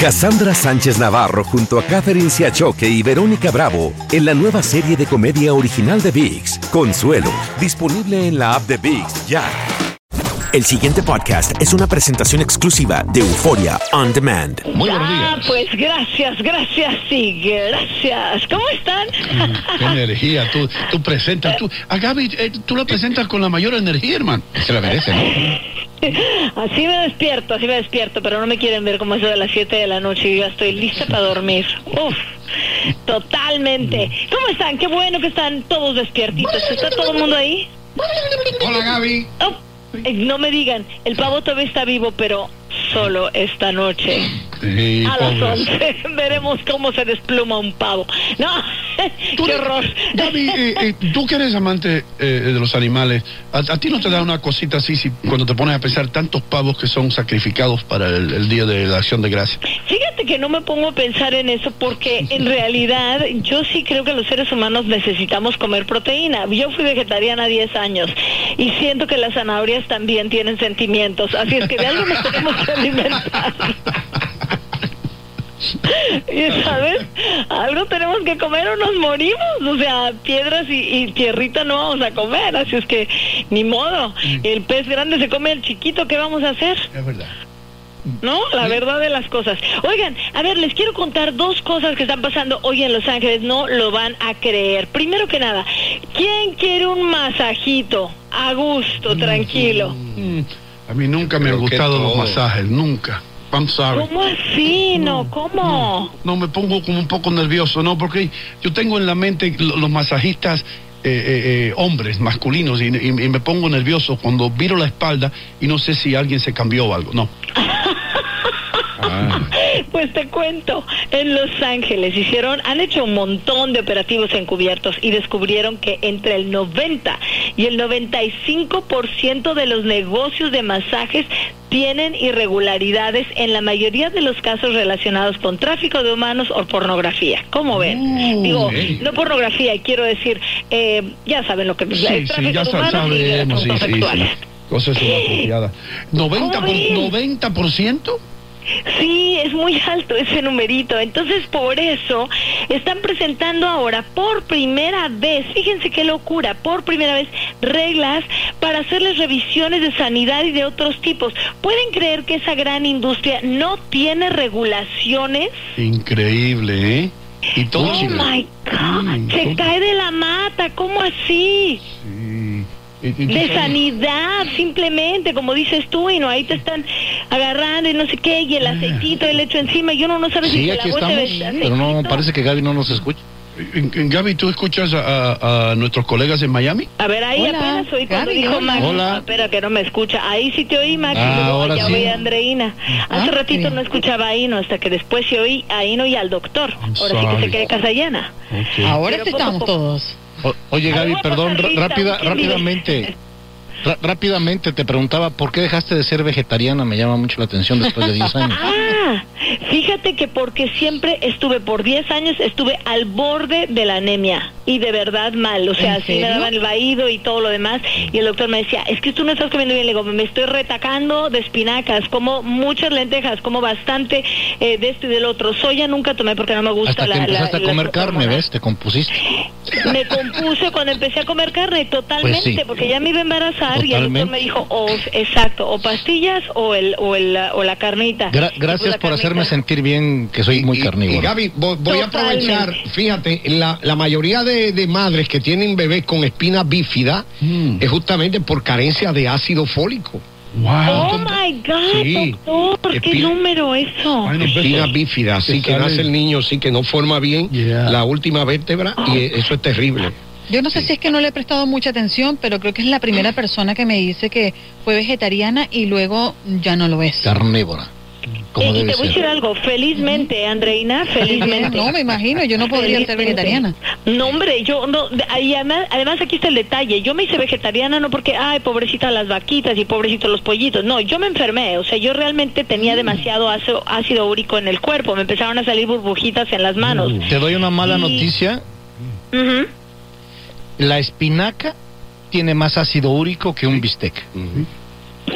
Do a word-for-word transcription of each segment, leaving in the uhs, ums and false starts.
Cassandra Sánchez Navarro junto a Katherine Siachoque y Verónica Bravo en la nueva serie de comedia original de ViX, Consuelo, disponible en la app de ViX ya. El siguiente podcast es una presentación exclusiva de Euforia On Demand. Muy buenos días. Ah, pues gracias, gracias y gracias. ¿Cómo están? Mm, qué energía, tú, tú presentas, tú, a Gaby, eh, tú la presentas con la mayor energía, hermano. Se la merece, ¿no? Así me despierto, así me despierto, pero no me quieren ver como eso de las siete de la noche y ya estoy lista para dormir. Uf, totalmente. ¿Cómo están? Qué bueno que están todos despiertitos. ¿Está todo el mundo ahí? Hola, Gaby. Oh, no me digan, el pavo todavía está vivo, pero solo esta noche. Sí, a las once veremos cómo se despluma un pavo. No, qué horror. Gaby, eh, eh, tú que eres amante eh, de los animales, ¿a, a ti no te da una cosita así si cuando te pones a pensar tantos pavos que son sacrificados para el, el día de la Acción de Gracias? Fíjate que no me pongo a pensar en eso porque en realidad yo sí creo que los seres humanos necesitamos comer proteína. Yo fui vegetariana diez años y siento que las zanahorias también tienen sentimientos, así es que de algo nos tenemos que alimentar. Y sabes, algo tenemos que comer o nos morimos, o sea, piedras y, y tierrita no vamos a comer, así es que ni modo, el pez grande se come al chiquito, ¿qué vamos a hacer? Es verdad. No, la verdad de las cosas. Oigan, a ver, les quiero contar dos cosas que están pasando hoy en Los Ángeles, no lo van a creer. Primero que nada, ¿quién quiere un masajito a gusto, tranquilo? Mm, a mí nunca me han gustado los masajes, nunca. I'm sorry. ¿Cómo así? No, no ¿cómo? No, no, me pongo como un poco nervioso, no, porque yo tengo en la mente los masajistas eh, eh, eh, hombres, masculinos, y, y, y me pongo nervioso cuando viro la espalda y no sé si alguien se cambió o algo, no. Ah. Pues te cuento, en Los Ángeles hicieron, han hecho un montón de operativos encubiertos y descubrieron que entre el noventa y el noventa y cinco por ciento de los negocios de masajes tienen irregularidades en la mayoría de los casos relacionados con tráfico de humanos o pornografía. ¿Cómo ven? Uh, Digo, hey. no pornografía, quiero decir, eh, ya saben lo que es sí, el tráfico sí, de humanos sabemos, y sexuales. Sí, sí, sí. Cosas inapropiadas. ¿noventa por ciento? Por, ¿noventa por ciento? Sí, es muy alto ese numerito. Entonces, por eso están presentando ahora por primera vez, fíjense qué locura, por primera vez reglas para hacerles revisiones de sanidad y de otros tipos. ¿Pueden creer que esa gran industria no tiene regulaciones? Increíble, ¿eh? Y todo oh, my God, mm, se todo. Cae de la mata, ¿cómo así? Sí. De sanidad, simplemente, como dices tú, y no, ahí te están agarrando y no sé qué, y el aceitito, el hecho encima, y uno no sabe sí, si aquí la estamos, pero no, parece que Gaby no nos escucha. Gaby, ¿tú escuchas a, a nuestros colegas en Miami? A ver, ahí hola, apenas oí cuando Gaby, dijo Maxi. Hola. Ah, espera, que no me escucha. Ahí sí te oí, Maxi. Ah, luego, ahora ya sí. Oí a Andreina. Hace ah, ratito sí. No escuchaba a Hino, hasta que después se oí a Hino y al doctor. I'm ahora sorry. Sí que se queda casa llena. Okay. Ahora sí estamos todos. O, oye, Gaby, perdón, rita, rápida, rápidamente, ra, rápidamente te preguntaba por qué dejaste de ser vegetariana, me llama mucho la atención después de diez años. Ah, fíjate que porque siempre estuve, por diez años, estuve al borde de la anemia, y de verdad mal, o sea, así me daban el vaído y todo lo demás, y el doctor me decía, es que tú no estás comiendo bien, le digo, me estoy retacando de espinacas, como muchas lentejas, como bastante eh, de esto y del otro, soya nunca tomé porque no me gusta. Hasta la... Hasta que empezaste la, a comer la, carne, la, ¿ves? Te compusiste. Me compuse cuando empecé a comer carne totalmente, pues sí, porque ya me iba a embarazar totalmente. Y el doctor me dijo, oh, exacto, o pastillas o el o, el, o la carnita. Gra gracias la por carnita. Hacerme sentir bien que soy y, muy carnívoro. Y Gaby, voy totalmente. A aprovechar, fíjate, la, la mayoría de, de madres que tienen bebés con espina bífida mm. es justamente por carencia de ácido fólico. Wow. Oh my God, sí. Doctor, qué espina, número eso. Espina bífida, así que nace el niño, sí que no forma bien yeah. la última vértebra oh. y eso es terrible. Yo no sé sí. si es que no le he prestado mucha atención, pero creo que es la primera persona que me dice que fue vegetariana y luego ya no lo es. Carnívora. Eh, y te voy a decir algo, felizmente, Andreina, felizmente. No, me imagino, yo no podría ser vegetariana. No, hombre, yo no, además, además aquí está el detalle, yo me hice vegetariana no porque, ay, pobrecita las vaquitas y pobrecitos los pollitos, no, yo me enfermé, o sea, yo realmente tenía demasiado ácido, ácido úrico en el cuerpo, me empezaron a salir burbujitas en las manos. Te doy una mala y... noticia, uh-huh. la espinaca tiene más ácido úrico que un bistec. Uh-huh.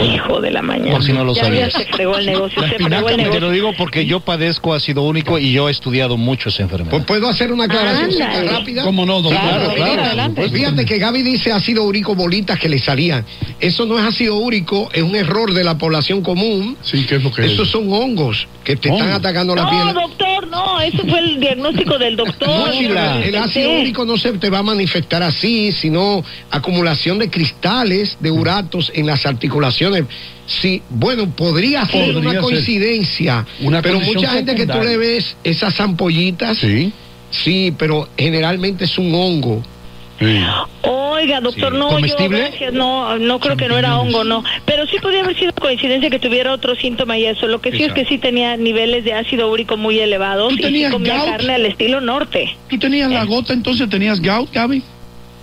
Hijo de la mañana. Por si no lo ya sabías. Ya se fregó el negocio. Se fregó el negocio. Te lo digo porque yo padezco ácido úrico y yo he estudiado mucho esa enfermedad. Pues puedo hacer una aclaración ah, rápida. ¿Cómo no, doctor? Claro, claro, claro. Pues fíjate que Gaby dice ácido úrico, bolitas que le salían. Eso no es ácido úrico, es un error de la población común. Sí, ¿qué es lo que esos es? Son hongos que te hongos. Están atacando la no, piel. No, doctor, no. Eso fue el diagnóstico del doctor. No, Sheila, el ácido ¿qué? Úrico no se te va a manifestar así, sino acumulación de cristales, de uratos en las articulaciones. Sí, bueno, podría ser podría una coincidencia, ser una pero mucha gente secundaria. Que tú le ves esas ampollitas, sí, sí, pero generalmente es un hongo. Sí. Oiga, doctor, sí. no, yo, gracias, no, no creo que no era hongo, no, pero sí podría haber sido coincidencia que tuviera otro síntoma y eso. Lo que sí exacto. es que sí tenía niveles de ácido úrico muy elevados y sí comía gout? Carne al estilo norte. ¿Tú tenías eh. la gota, entonces tenías gout, Gaby?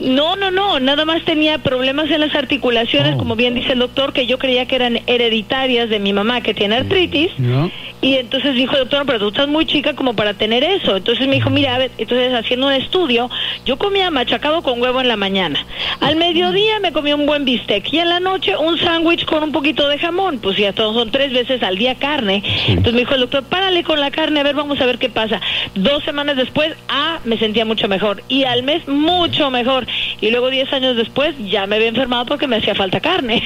No, no, no, nada más tenía problemas en las articulaciones, oh. como bien dice el doctor, que yo creía que eran hereditarias de mi mamá, que tiene artritis, yeah. y entonces dijo, doctor, pero tú estás muy chica como para tener eso, entonces me dijo, mira, a ver, entonces haciendo un estudio, yo comía machacado con huevo en la mañana, al mediodía me comía un buen bistec, y en la noche un sándwich con un poquito de jamón, pues ya todos son tres veces al día carne, sí. entonces me dijo el doctor, párale con la carne, a ver, vamos a ver qué pasa, dos semanas después, ah, me sentía mucho mejor, y al mes, mucho mejor. Y luego diez años después ya me había enfermado porque me hacía falta carne.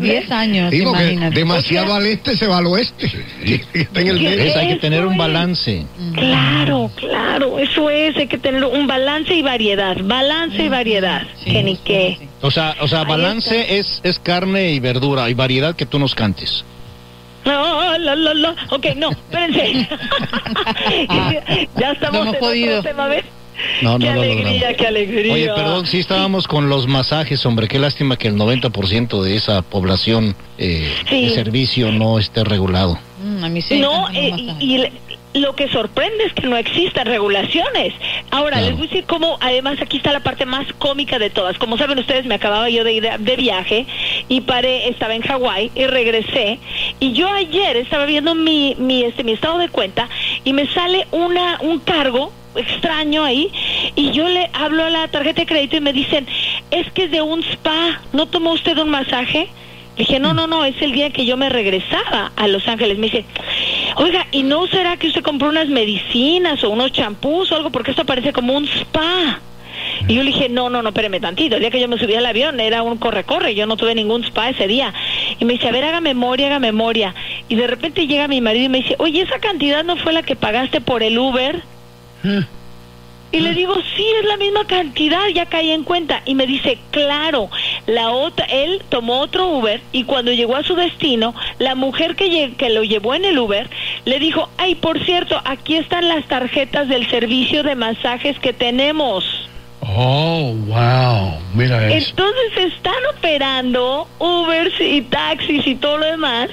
diez años, digo imagínate. Que demasiado o sea, al este se va al oeste. Sí. En el mes. Hay que tener un balance. Es. Claro, claro, eso es, hay que tener un balance y variedad, balance y variedad. Sí, que ni sí, qué. Sí. O sea, o sea, balance es, es carne y verdura y variedad que tú nos cantes. No, no, no, no. Ok, no, espérense. Ya estamos no en podido. Otro tema, ¿ves? No, no, qué alegría, no, no. qué alegría. Oye, perdón, sí estábamos con los masajes, hombre, qué lástima que el noventa por ciento de esa población eh, sí. de servicio no esté regulado. Mm, a mí sí. No, eh, y, y lo que sorprende es que no existan regulaciones. Ahora, claro. les voy a decir cómo, además, aquí está la parte más cómica de todas. Como saben ustedes, me acababa yo de ir de viaje y paré, estaba en Hawái y regresé. Y yo ayer estaba viendo mi, mi, este, mi estado de cuenta y me sale una un cargo extraño ahí, y yo le hablo a la tarjeta de crédito y me dicen, es que es de un spa, ¿no tomó usted un masaje? Le dije, no, no, no, es el día que yo me regresaba a Los Ángeles. Me dice, oiga, ¿y no será que usted compró unas medicinas o unos champús o algo? Porque esto parece como un spa. Y yo le dije, no, no, no, espéreme tantito, el día que yo me subí al avión era un corre-corre, yo no tuve ningún spa ese día. Y me dice, a ver, haga memoria, haga memoria. Y de repente llega mi marido y me dice, oye, ¿esa cantidad no fue la que pagaste por el Uber? Y le digo, sí, es la misma cantidad, ya caí en cuenta. Y me dice, claro, la otra, él tomó otro Uber y cuando llegó a su destino, la mujer que, que lo llevó en el Uber le dijo, ay, por cierto, aquí están las tarjetas del servicio de masajes que tenemos. Oh, wow, mira eso. Entonces están operando Ubers y taxis y todo lo demás.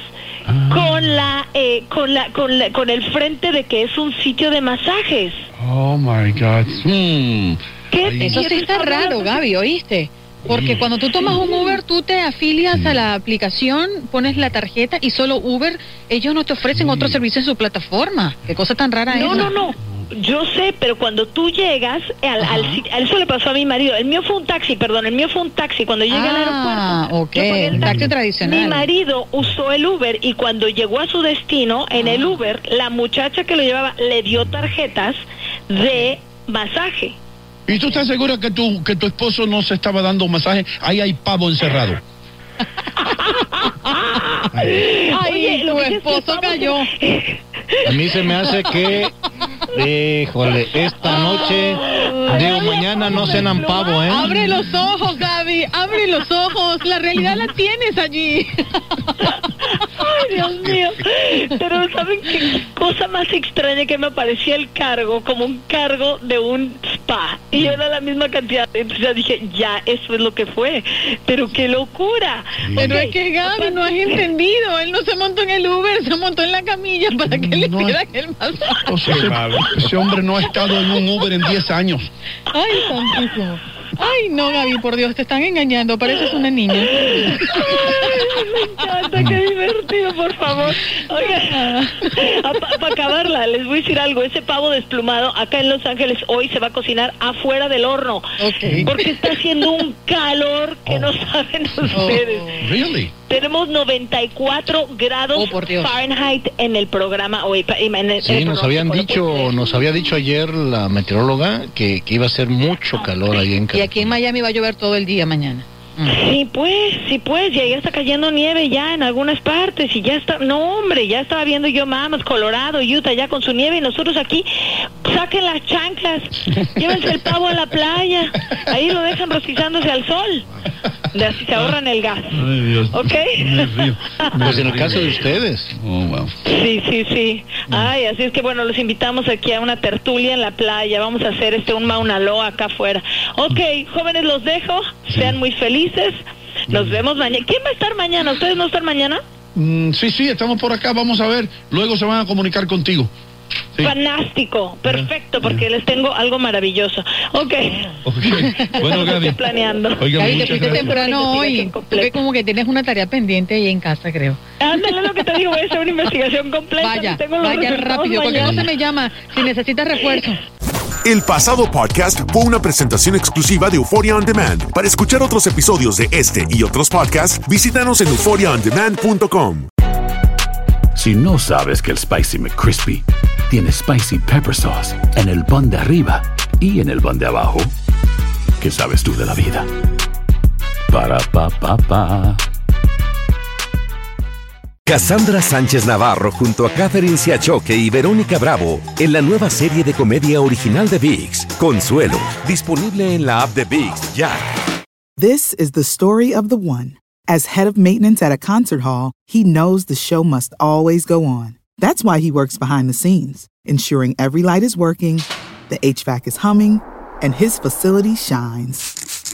Ah. Con la, eh, con la, con la, con el frente de que es un sitio de masajes. Oh my God. Mm. ¿Qué eso sí está raro, Gaby, ¿oíste? Porque cuando tú tomas un Uber, tú te afilias sí. a la aplicación, pones la tarjeta y solo Uber, ellos no te ofrecen sí. otro servicio en su plataforma. Qué cosa tan rara es. No, esa? no, no. Yo sé, pero cuando tú llegas, al, al, al, eso le pasó a mi marido, el mío fue un taxi, perdón, el mío fue un taxi, cuando llegué ah, al aeropuerto, okay. yo ponía el taxi, taxi tradicional. Mi marido usó el Uber y cuando llegó a su destino, en ah. el Uber, la muchacha que lo llevaba le dio tarjetas de masaje. ¿Y tú estás segura que tu, que tu esposo no se estaba dando un masaje? Ahí hay pavo encerrado. Ay, Oye, tu esposo cayó. A mí se me hace que, híjole, esta noche, digo, mañana no cenan pavo, ¿eh? Abre los ojos, Gaby, abre los ojos, la realidad la tienes allí. Ay, Dios mío, pero ¿saben qué cosa más extraña? Que me parecía el cargo, como un cargo de un spa, y era la misma cantidad. Entonces dije, ya, eso es lo que fue, pero qué locura. Pero es que Gaby, no has entendido, él no se montó en el Uber, se montó en la camilla para que le hicieran el masaje. O sea, ese, ese hombre no ha estado en un Uber en diez años. Ay, santísimo. Ay, no, Gaby, por Dios, te están engañando, pareces una niña. Ay, me encanta, qué divertido, por favor. Oigan, para acabarla, les voy a decir algo. Ese pavo desplumado acá en Los Ángeles hoy se va a cocinar afuera del horno. Okay. Porque está haciendo un calor que oh. no saben ustedes. Oh, really? Tenemos noventa y cuatro grados oh, por Dios. Fahrenheit en el programa hoy. En el, sí, en el nos habían dicho, nos había dicho ayer la meteoróloga que, que iba a ser mucho calor ahí en California. Y aquí en Miami va a llover todo el día mañana. Sí, pues, sí, pues, y ahí está cayendo nieve ya en algunas partes, y ya está, no, hombre, ya estaba viendo yo mamas, Colorado, Utah, ya con su nieve, y nosotros aquí, saquen las chanclas, llévense el pavo a la playa, ahí lo dejan rostizándose al sol, de así se ahorran el gas. Ay, Dios. ¿Ok? Me río. Me pues en el caso de ustedes. Oh, wow. Sí, sí, sí. Ay, así es que, bueno, los invitamos aquí a una tertulia en la playa, vamos a hacer este, un Mauna Loa acá afuera. Ok, jóvenes, los dejo, sean muy felices. Nos vemos mañana. ¿Quién va a estar mañana? ¿Ustedes no están mañana? Mm, sí, sí, estamos por acá, vamos a ver. Luego se van a comunicar contigo. Sí. Fantástico, perfecto, porque les tengo algo maravilloso. Ok. okay. Bueno, Gaby. Estoy planeando. Oiga, Gaby, te fuiste temprano hoy. Ve como que tienes una tarea pendiente ahí en casa, creo. Ándale, lo que te digo, voy a hacer una investigación completa. Vaya, tengo los vaya rápido, porque no se me llama si necesitas refuerzo. El pasado podcast fue una presentación exclusiva de Euforia On Demand. Para escuchar otros episodios de este y otros podcasts, visítanos en euforia on demand punto com. Si no sabes que el Spicy McCrispy tiene Spicy Pepper Sauce en el pan de arriba y en el pan de abajo, ¿qué sabes tú de la vida? Para, pa, pa, pa. Cassandra Sánchez Navarro junto a Katherine Siachoque y Verónica Bravo en la nueva serie de comedia original de ViX, Consuelo, disponible en la app de ViX ya. This is the story of the one. As head of maintenance at a concert hall, he knows the show must always go on. That's why he works behind the scenes, ensuring every light is working, the H V A C is humming, and his facility shines.